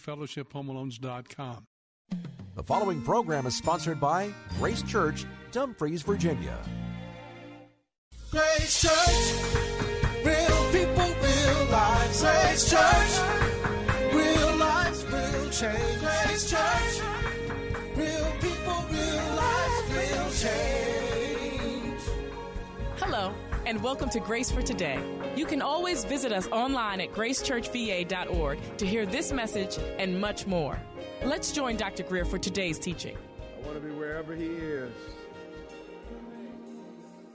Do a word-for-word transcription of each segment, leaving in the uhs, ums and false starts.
fellowship home alones dot com. The following program is sponsored by Grace Church, Dumfries, Virginia. Grace Church, real people, real lives. Grace Church, real lives, real change. Grace Church, real people, real lives, real change. Hello, and welcome to Grace for Today. You can always visit us online at Grace Church V A dot org to hear this message and much more. Let's join Doctor Greer for today's teaching. I want to be wherever he is.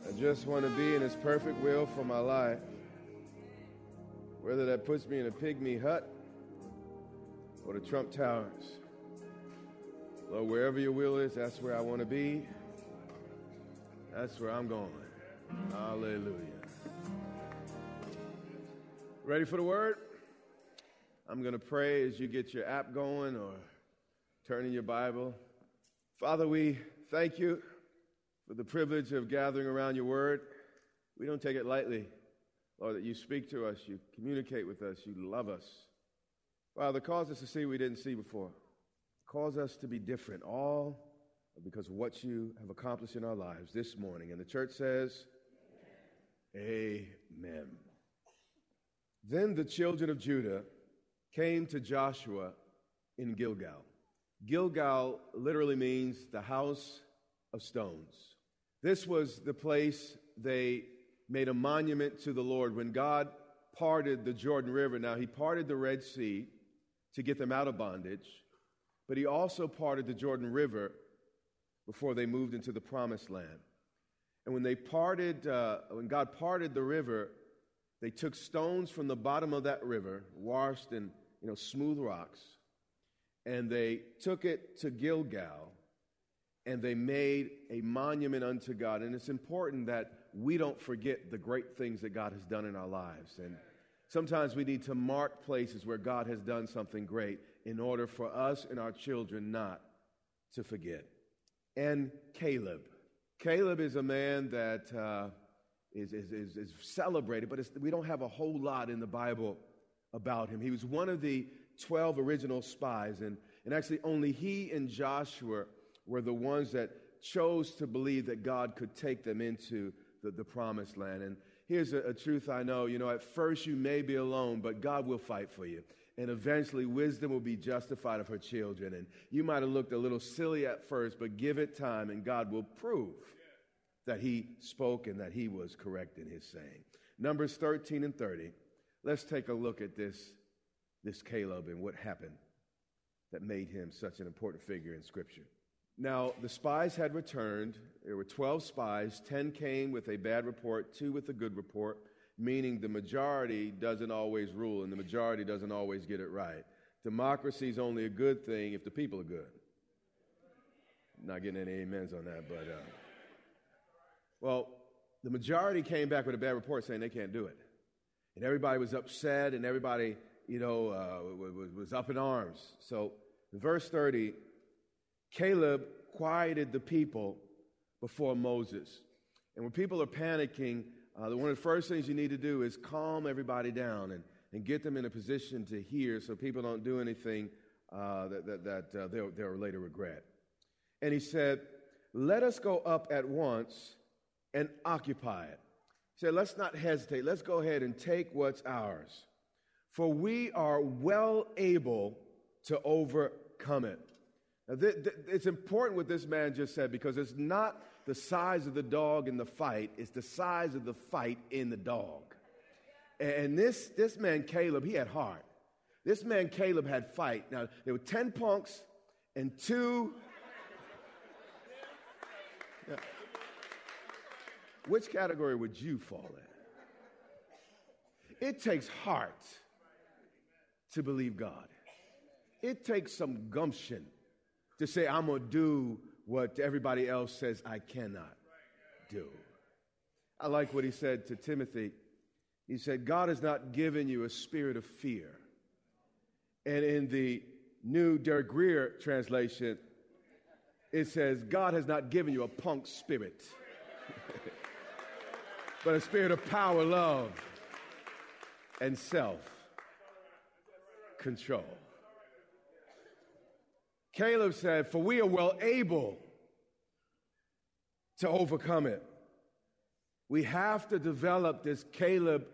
I just want to be in his perfect will for my life. Whether that puts me in a pygmy hut or the Trump Towers. Lord, wherever your will is, that's where I want to be. That's where I'm going. Hallelujah. Ready for the word? I'm going to pray as you get your app going or turn in your Bible. Father, we thank you for the privilege of gathering around your word. We don't take it lightly, Lord, that you speak to us, you communicate with us, you love us. Father, cause us to see what we didn't see before. Cause us to be different, all because of what you have accomplished in our lives this morning. And the church says, amen. Amen. Then the children of Judah came to Joshua in Gilgal. Gilgal literally means the house of stones. This was the place they made a monument to the Lord. When God parted the Jordan River, now he parted the Red Sea to get them out of bondage, but he also parted the Jordan River before they moved into the Promised Land. And when they parted, uh, when God parted the river, they took stones from the bottom of that river, washed in, you know, smooth rocks, and they took it to Gilgal, and they made a monument unto God. And it's important that we don't forget the great things that God has done in our lives. And sometimes we need to mark places where God has done something great in order for us and our children not to forget. And Caleb. Caleb is a man that... Uh, Is, is, is, is celebrated, but it's, we don't have a whole lot in the Bible about him. He was one of the twelve original spies, and, and actually only he and Joshua were the ones that chose to believe that God could take them into the, the Promised Land. And here's a, a truth I know, you know, at first you may be alone, but God will fight for you. And eventually wisdom will be justified of her children. And you might have looked a little silly at first, but give it time and God will prove that he spoke and that he was correct in his saying. Numbers thirteen and thirty. Let's take a look at this, this Caleb and what happened that made him such an important figure in Scripture. Now, the spies had returned. There were twelve spies. ten came with a bad report, two with a good report, meaning the majority doesn't always rule and the majority doesn't always get it right. Democracy is only a good thing if the people are good. I'm not getting any amens on that, but... Uh, Well, the majority came back with a bad report saying they can't do it. And everybody was upset and everybody, you know, uh, was up in arms. So, verse thirty, Caleb quieted the people before Moses. And when people are panicking, uh, one of the first things you need to do is calm everybody down and, and get them in a position to hear so people don't do anything uh, that, that, that uh, they'll, they'll later regret. And he said, let us go up at once and occupy it. He said, let's not hesitate. Let's go ahead and take what's ours. For we are well able to overcome it. Now, th- th- it's important what this man just said because it's not the size of the dog in the fight. It's the size of the fight in the dog. And this, this man, Caleb, he had heart. This man, Caleb, had fight. Now, there were ten punks and two... Yeah. Which category would you fall in? It takes heart to believe God. it takes some gumption to say, I'm going to do what everybody else says I cannot do. I like what he said to Timothy. He said, God has not given you a spirit of fear. And in the New Derek Greer translation, it says, God has not given you a punk spirit, but a spirit of power, love, and self-control. Caleb said, for we are well able to overcome it. We have to develop this Caleb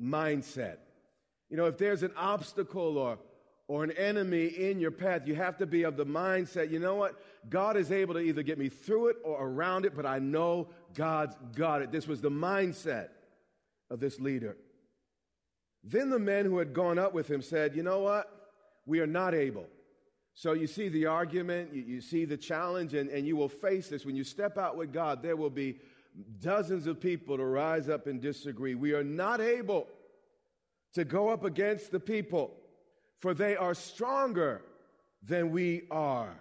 mindset. You know, if there's an obstacle or, or an enemy in your path, you have to be of the mindset, you know what? God is able to either get me through it or around it, but I know God's got it. This was the mindset of this leader. Then the men who had gone up with him said, you know what? We are not able. So you see the argument, you, you see the challenge, and, and you will face this. When you step out with God, there will be dozens of people to rise up and disagree. We are not able to go up against the people, for they are stronger than we are.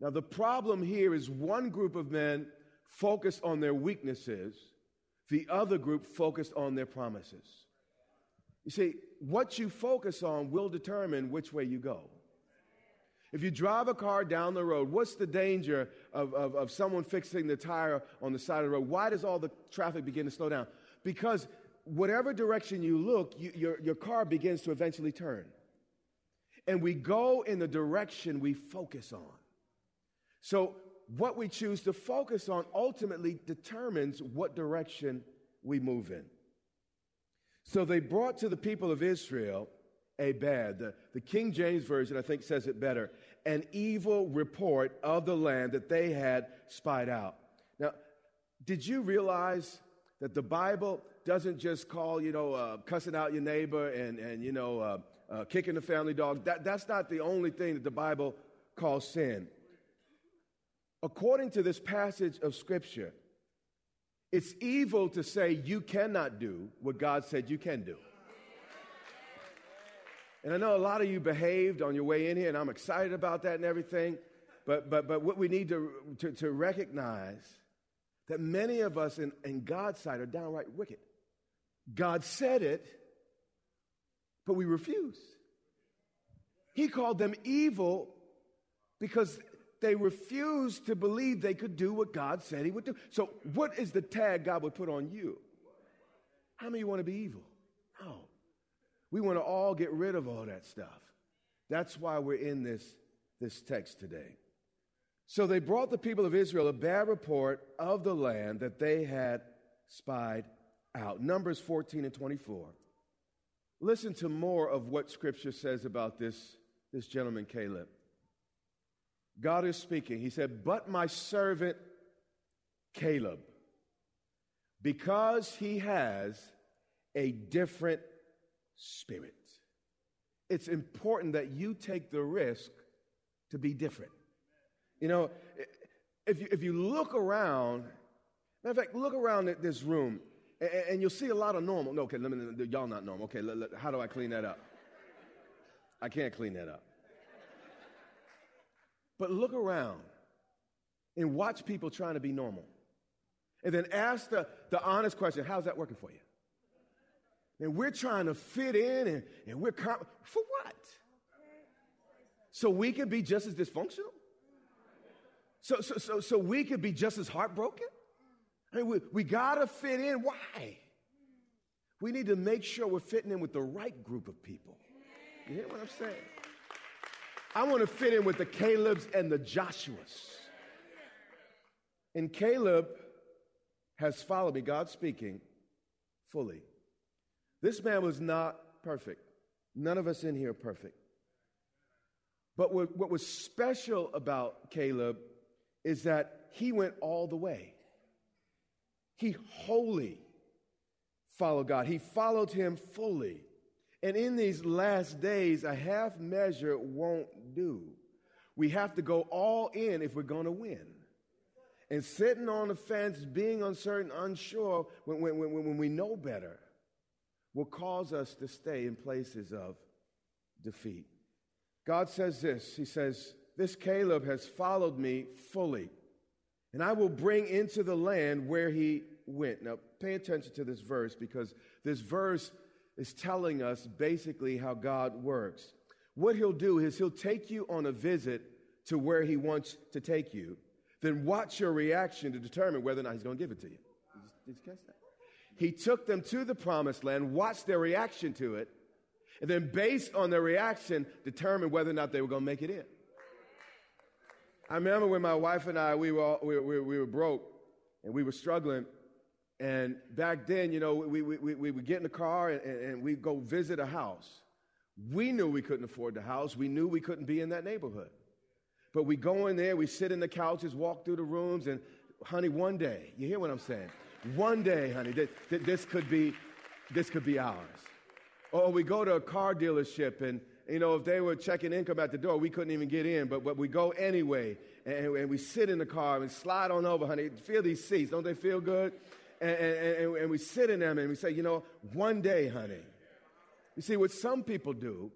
Now, the problem here is one group of men focused on their weaknesses. The other group focused on their promises. You see, what you focus on will determine which way you go. If you drive a car down the road, what's the danger of, of, of someone fixing the tire on the side of the road? Why does all the traffic begin to slow down? Because whatever direction you look, you, your, your car begins to eventually turn. And we go in the direction we focus on. So what we choose to focus on ultimately determines what direction we move in. So they brought to the people of Israel a bad, the, the King James Version, I think, says it better, an evil report of the land that they had spied out. Now, did you realize that the Bible doesn't just call, you know, uh, cussing out your neighbor and, and you know, uh, uh, kicking the family dog? That, that's not the only thing that the Bible calls sin. According to this passage of Scripture, it's evil to say you cannot do what God said you can do. And I know a lot of you behaved on your way in here, and I'm excited about that and everything. But but but what we need to to, to recognize that many of us in, in God's sight are downright wicked. God said it, but we refuse. He called them evil because they refused to believe they could do what God said he would do. So what is the tag God would put on you? How many of you want to be evil? No. We want to all get rid of all that stuff. That's why we're in this, this text today. So they brought the people of Israel a bad report of the land that they had spied out. Numbers fourteen and twenty-four. Listen to more of what Scripture says about this, this gentleman, Caleb. God is speaking. He said, but my servant Caleb, because he has a different spirit. It's important that you take the risk to be different. You know, if you, if you look around, matter of fact, look around at this room, and, and you'll see a lot of normal. No, okay, let me, y'all not normal. Okay, let, let, how do I clean that up? I can't clean that up. But look around and watch people trying to be normal. And then ask the, the honest question, how's that working for you? And we're trying to fit in, and, and we're... Com- for what? So we can be just as dysfunctional? So so so, so we can be just as heartbroken? I mean, we, we got to fit in. Why? We need to make sure we're fitting in with the right group of people. You hear what I'm saying? I want to fit in with the Calebs and the Joshuas. And Caleb has followed me, God speaking, fully. This man was not perfect. None of us in here are perfect. But what, what was special about Caleb is that he went all the way. He wholly followed God. He followed him fully. And in these last days, a half measure won't do. We have to go all in if we're going to win. And sitting on the fence, being uncertain, unsure, when, when, when, when we know better, will cause us to stay in places of defeat. God says this. He says, this Caleb has followed me fully, and I will bring into the land where he went. Now, pay attention to this verse, because this verse is telling us basically how God works. What he'll do is he'll take you on a visit to where he wants to take you. Then watch your reaction to determine whether or not he's going to give it to you. Did you catch that? He took them to the promised land, watched their reaction to it, and then based on their reaction, determined whether or not they were going to make it in. I remember when my wife and I, we were all, we, we, we were broke and we were struggling. And back then, you know, we, we, we, we would get in the car and, and we'd go visit a house. We knew we couldn't afford the house. We knew we couldn't be in that neighborhood. But we go in there, we sit in the couches, walk through the rooms, and honey, one day, you hear what I'm saying? One day, honey, th- th- this could be, this could be ours. Or we go to a car dealership, and you know, if they were checking income at the door, we couldn't even get in. But, but we go anyway, and, and we sit in the car and slide on over, honey. Feel these seats, don't they feel good? And, and, and we sit in them, and we say, you know, one day, honey. You see, what some people do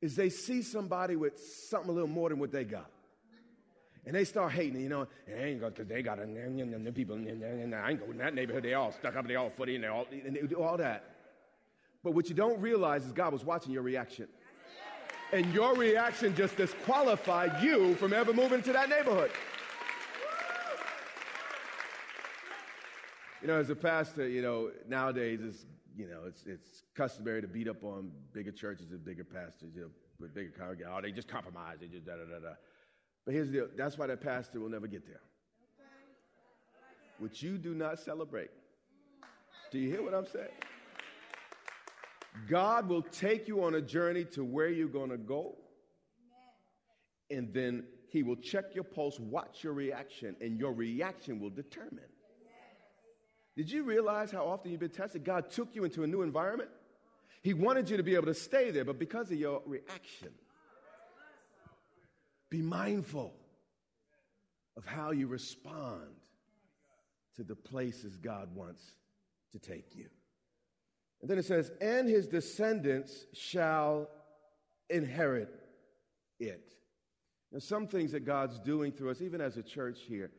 is they see somebody with something a little more than what they got. And they start hating, you know, and they ain't got, because they got a, them people, and I ain't going in that neighborhood, they all stuck up, they all footy, and they all, and they do all that. But what you don't realize is God was watching your reaction. And your reaction just disqualified you from ever moving to that neighborhood. You know, as a pastor, you know, nowadays it's, you know, it's it's customary to beat up on bigger churches and bigger pastors, you know, with bigger congregations. Oh, they just compromise. They just da da da da. But here's the deal. That's why that pastor will never get there. Which you do not celebrate. Do you hear what I'm saying? God will take you on a journey to where you're going to go. And then he will check your pulse, watch your reaction, and your reaction will determine. Did you realize how often you've been tested? God took you into a new environment. He wanted you to be able to stay there, but because of your reaction, be mindful of how you respond to the places God wants to take you. And then it says, and his descendants shall inherit it. Now, some things that God's doing through us, even as a church here,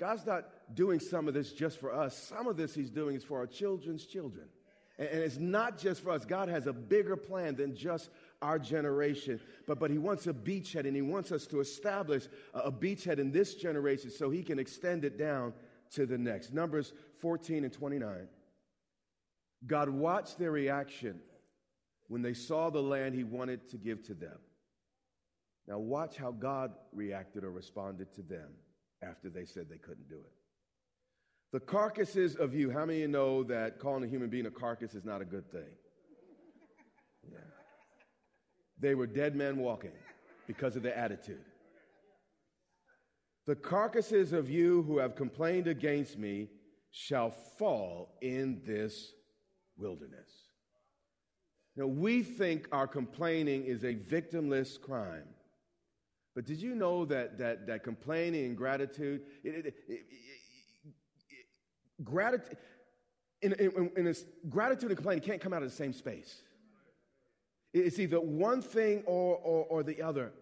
God's not doing some of this just for us. Some of this he's doing is for our children's children. And, and it's not just for us. God has a bigger plan than just our generation. But, but he wants a beachhead, and he wants us to establish a, a beachhead in this generation so he can extend it down to the next. Numbers fourteen and twenty-nine. God watched their reaction when they saw the land he wanted to give to them. Now watch how God reacted or responded to them after they said they couldn't do it. The carcasses of you. How many of you know that calling a human being a carcass is not a good thing? Yeah. They were dead men walking because of their attitude. The carcasses of you who have complained against me shall fall in this wilderness. Now, we think our complaining is a victimless crime. But did you know that that that complaining and gratitude, it, it, it, it, it, gratitude, in, in, in this, gratitude and complaining can't come out of the same space. It's either one thing or, or or the other.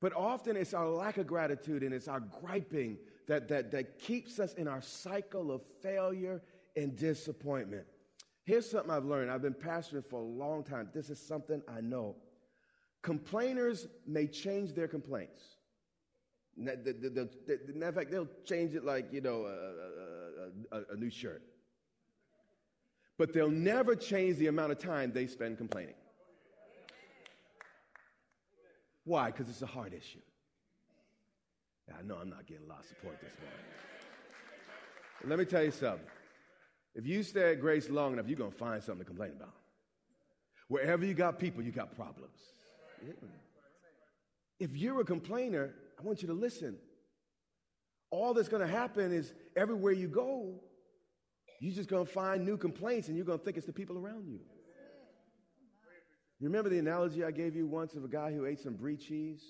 But often it's our lack of gratitude and it's our griping that that that keeps us in our cycle of failure and disappointment. Here's something I've learned. I've been pastoring for a long time. This is something I know. Complainers may change their complaints. The, the, the, the, the, matter of fact, they'll change it like, you know, a, a, a, a new shirt. But they'll never change the amount of time they spend complaining. Why? Because it's a heart issue. I know I'm not getting a lot of support this morning. Let me tell you something. If you stay at Grace long enough, you're going to find something to complain about. Wherever you got people, you got problems. Yeah. If you're a complainer, I want you to listen. All that's going to happen is everywhere you go, you're just going to find new complaints and you're going to think it's the people around you. You remember the analogy I gave you once of a guy who ate some brie cheese?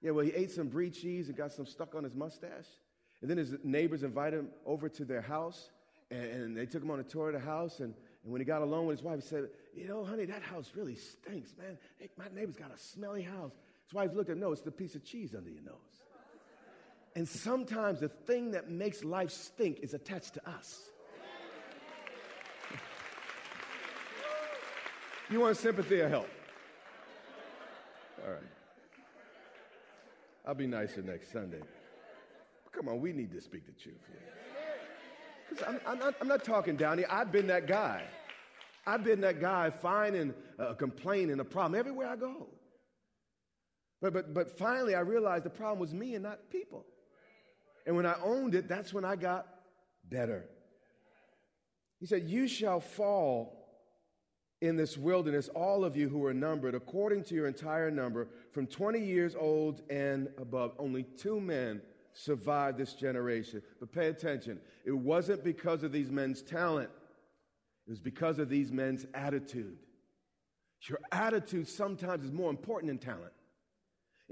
Yeah, well, he ate some brie cheese and got some stuck on his mustache. And then his neighbors invited him over to their house, and, and they took him on a tour of the house, and And when he got alone with his wife, he said, you know, honey, that house really stinks, man. Hey, my neighbor's got a smelly house. His wife looked at him, no, it's the piece of cheese under your nose. And sometimes the thing that makes life stink is attached to us. You want sympathy or help? All right. I'll be nicer next Sunday. Come on, we need to speak the truth here. Because I'm, I'm, not, I'm not talking down here. I've been that guy. I've been that guy finding a complaint and a problem everywhere I go. But, but, but finally, I realized the problem was me and not people. And when I owned it, that's when I got better. He said, you shall fall in this wilderness, all of you who are numbered, according to your entire number, from twenty years old and above. Only two men survived this generation. But pay attention. It wasn't because of these men's talent. It was because of these men's attitude. Your attitude sometimes is more important than talent.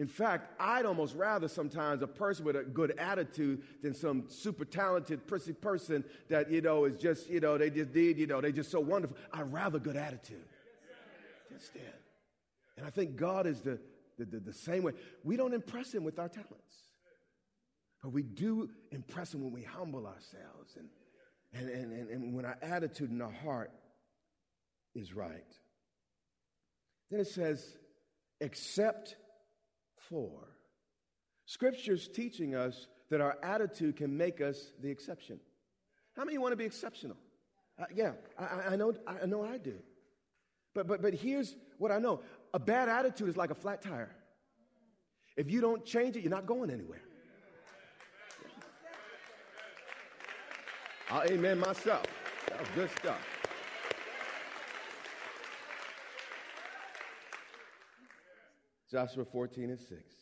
In fact, I'd almost rather sometimes a person with a good attitude than some super talented person that, you know, is just, you know, they just did, you know, they just so wonderful. I'd rather good attitude. Just that. And I think God is the, the, the, the same way. We don't impress him with our talents. But we do impress him when we humble ourselves and, and, and, and, and when our attitude and our heart is right. Then it says, accept Four. Scripture's teaching us that our attitude can make us the exception. How many want to be exceptional? Uh, yeah, I, I know. I know I do. But but but here's what I know: a bad attitude is like a flat tire. If you don't change it, you're not going anywhere. I'll amen myself. That was good stuff. Joshua fourteen and six.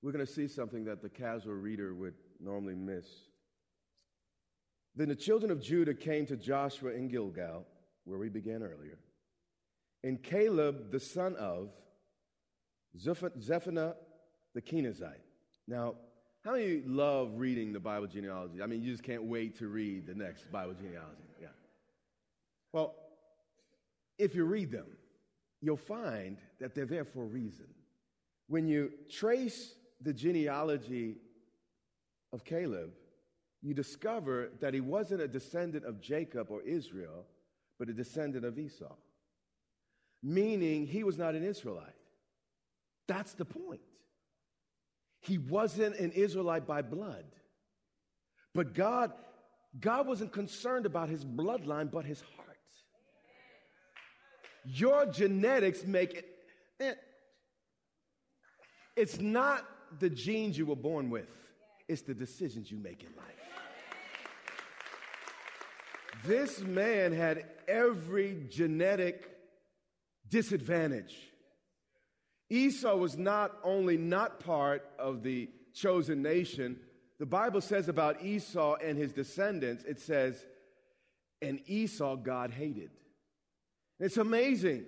We're going to see something that the casual reader would normally miss. Then the children of Judah came to Joshua in Gilgal, where we began earlier, and Caleb, the son of Zephaniah the Kenizzite. Now, how many of you love reading the Bible genealogy? I mean, you just can't wait to read the next Bible genealogy. Yeah. Well, if you read them, you'll find that they're there for a reason. When you trace the genealogy of Caleb, you discover that he wasn't a descendant of Jacob or Israel, but a descendant of Esau, meaning he was not an Israelite. That's the point. He wasn't an Israelite by blood, but God, God wasn't concerned about his bloodline, but his heart. Your genetics make it, eh. It's not the genes you were born with. It's the decisions you make in life. This man had every genetic disadvantage. Esau was not only not part of the chosen nation. The Bible says about Esau and his descendants, it says, and Esau God hated. It's amazing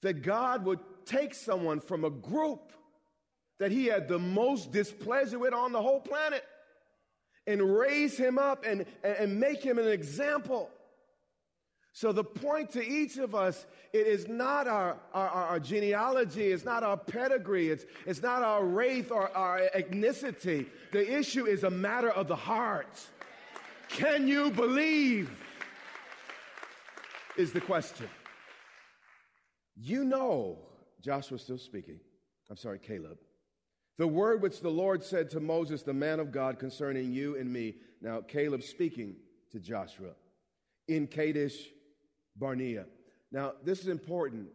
that God would take someone from a group that he had the most displeasure with on the whole planet and raise him up and, and make him an example. So the point to each of us, it is not our, our, our genealogy, it's not our pedigree, it's, it's not our race or our ethnicity. The issue is a matter of the heart. Can you believe? Is the question. You know, Joshua's still speaking. I'm sorry, Caleb. The word which the Lord said to Moses, the man of God, concerning you and me. Now, Caleb speaking to Joshua in Kadesh Barnea. Now, this is important.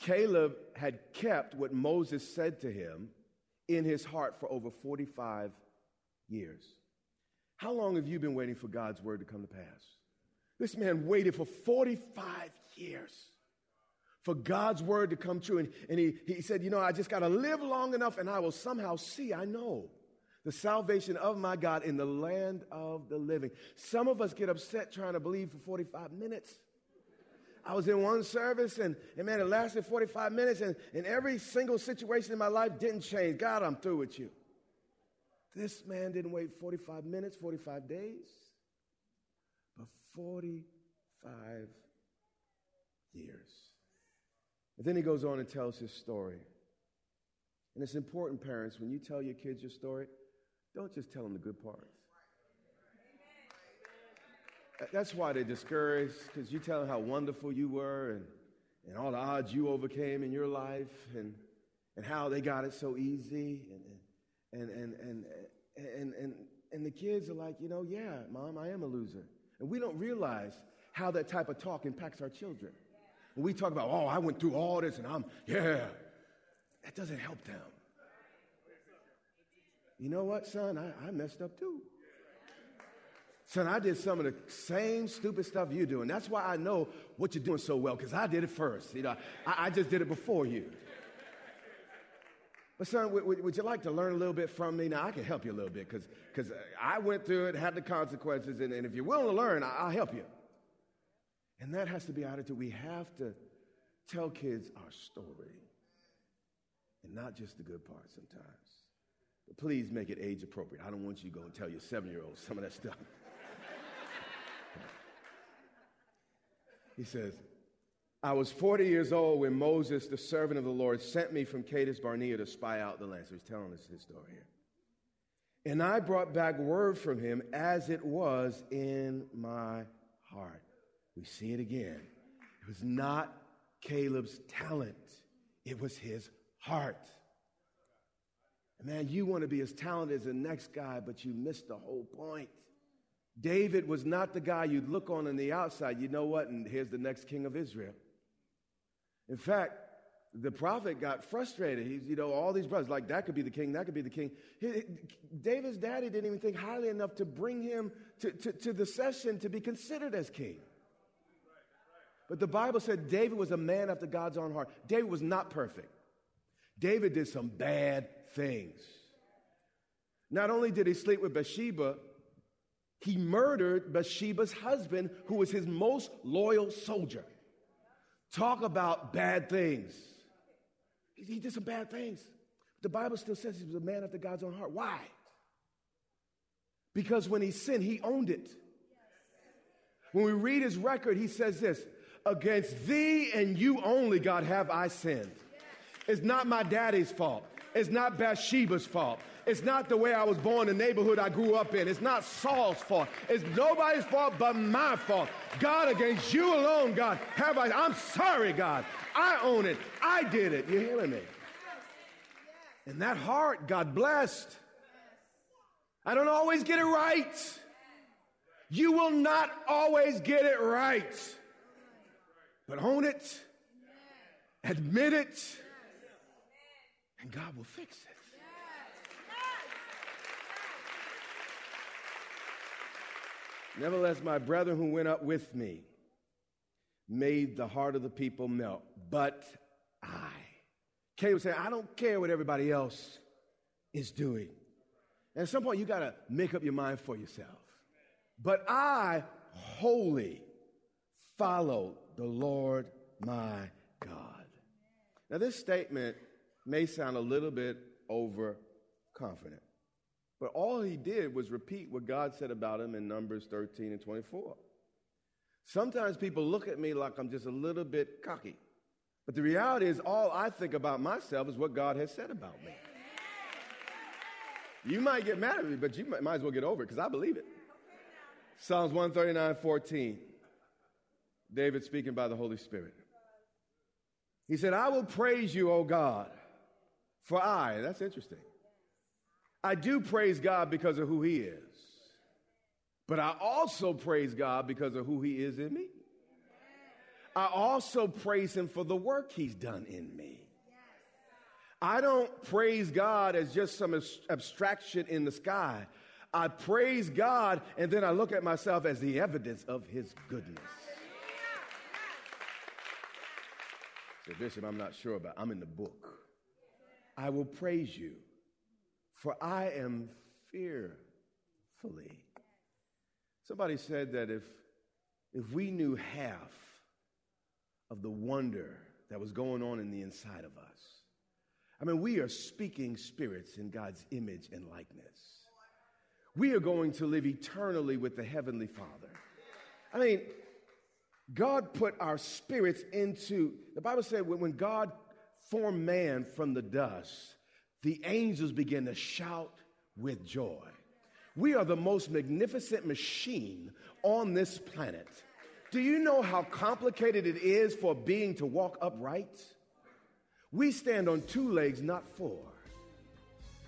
Caleb had kept what Moses said to him in his heart for over forty-five years. How long have you been waiting for God's word to come to pass? This man waited for forty-five years for God's word to come true. And, and he, he said, you know, I just got to live long enough and I will somehow see, I know, the salvation of my God in the land of the living. Some of us get upset trying to believe for forty-five minutes. I was in one service and, and man, it lasted forty-five minutes and, and every single situation in my life didn't change. God, I'm through with you. This man didn't wait forty-five minutes, forty-five days. forty-five Five years. And then he goes on and tells his story. And it's important, parents, when you tell your kids your story, don't just tell them the good parts. That's why they're discouraged, because you tell them how wonderful you were and, and all the odds you overcame in your life and, and how they got it so easy. And, and, and, and, and, and, and, and the kids are like, you know, yeah, Mom, I am a loser. And we don't realize how that type of talk impacts our children. When we talk about, oh, I went through all this and I'm, yeah, that doesn't help them. You know what, son? I, I messed up too. Son, I did some of the same stupid stuff you do, and that's why I know what you're doing so well, because I did it first. You know, I, I just did it before you. But son, would, would you like to learn a little bit from me? Now, I can help you a little bit, because because I went through it, had the consequences, and, and if you're willing to learn, I, I'll help you. And that has to be our attitude. We have to tell kids our story, and not just the good part sometimes. But please make it age appropriate. I don't want you to go and tell your seven-year-old some of that stuff. He says, I was forty years old when Moses, the servant of the Lord, sent me from Kadesh Barnea to spy out the land. So he's telling us his story here. And I brought back word from him as it was in my heart. We see it again. It was not Caleb's talent. It was his heart. Man, you want to be as talented as the next guy, but you missed the whole point. David was not the guy you'd look on on the outside. You know what? And here's the next king of Israel. In fact, the prophet got frustrated. He's, you know, all these brothers, like, that could be the king, that could be the king. He, David's daddy didn't even think highly enough to bring him to, to, to the session to be considered as king. But the Bible said David was a man after God's own heart. David was not perfect. David did some bad things. Not only did he sleep with Bathsheba, he murdered Bathsheba's husband, who was his most loyal soldier. Talk about bad things. He did some bad things. The Bible still says he was a man after God's own heart. Why? Because when he sinned, he owned it. When we read his record, he says this, against thee and you only, God, have I sinned. It's not my daddy's fault. It's not Bathsheba's fault. It's not the way I was born, the neighborhood I grew up in. It's not Saul's fault. It's nobody's fault but my fault. God, against you alone, God, have I, I'm sorry, God. I own it. I did it. You're hearing me? And that heart, God blessed. I don't always get it right. You will not always get it right. But own it. Admit it. And God will fix it. Yes. Yes. Nevertheless, my brethren who went up with me made the heart of the people melt. But I. Caleb said, I don't care what everybody else is doing. And at some point, you got to make up your mind for yourself. But I wholly followed the Lord my God. Now, this statement may sound a little bit overconfident. But all he did was repeat what God said about him in Numbers thirteen and twenty-four. Sometimes people look at me like I'm just a little bit cocky. But the reality is all I think about myself is what God has said about me. You might get mad at me, but you might as well get over it because I believe it. Psalms one thirty-nine, fourteen. David speaking by the Holy Spirit. He said, I will praise you, O God. For I, that's interesting. I do praise God because of who he is. But I also praise God because of who he is in me. I also praise him for the work he's done in me. I don't praise God as just some abstraction in the sky. I praise God, and then I look at myself as the evidence of his goodness. So, Bishop, I'm not sure about, I'm in the book. I will praise you, for I am fearfully. Somebody said that if, if we knew half of the wonder that was going on in the inside of us, I mean, we are speaking spirits in God's image and likeness. We are going to live eternally with the Heavenly Father. I mean, God put our spirits into, the Bible said when God formed man from the dust, the angels began to shout with joy. We are the most magnificent machine on this planet. Do you know how complicated it is for a being to walk upright? We stand on two legs, not four.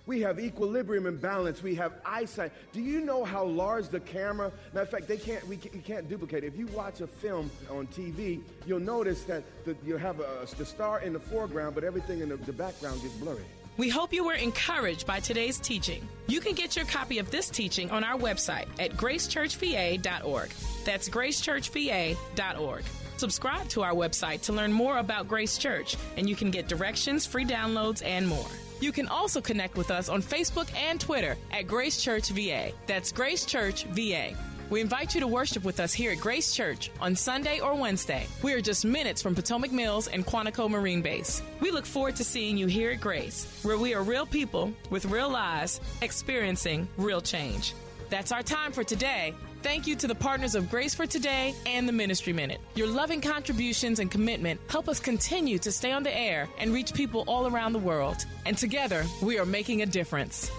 We have equilibrium and balance. We have eyesight. Do you know how large the camera? Matter of fact, they can't. We can't, you can't duplicate it. If you watch a film on T V, you'll notice that the, you have a, the star in the foreground, but everything in the, the background gets blurry. We hope you were encouraged by today's teaching. You can get your copy of this teaching on our website at Grace Church V A dot org. That's Grace Church V A dot org. Subscribe to our website to learn more about Grace Church, and you can get directions, free downloads, and more. You can also connect with us on Facebook and Twitter at Grace Church V A. That's Grace Church V A. We invite you to worship with us here at Grace Church on Sunday or Wednesday. We are just minutes from Potomac Mills and Quantico Marine Base. We look forward to seeing you here at Grace, where we are real people with real lives experiencing real change. That's our time for today. Thank you to the partners of Grace for Today and the Ministry Minute. Your loving contributions and commitment help us continue to stay on the air and reach people all around the world. And together, we are making a difference.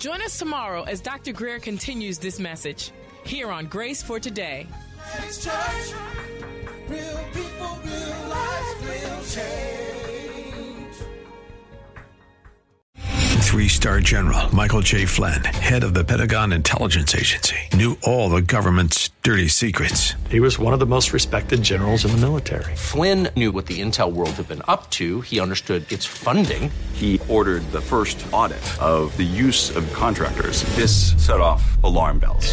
Join us tomorrow as Doctor Greer continues this message here on Grace for Today. Grace Church, real people, real life, real change. Three-star General Michael J. Flynn, head of the Pentagon Intelligence Agency, knew all the government's dirty secrets. He was one of the most respected generals in the military. Flynn knew what the intel world had been up to. He understood its funding. He ordered the first audit of the use of contractors. This set off alarm bells.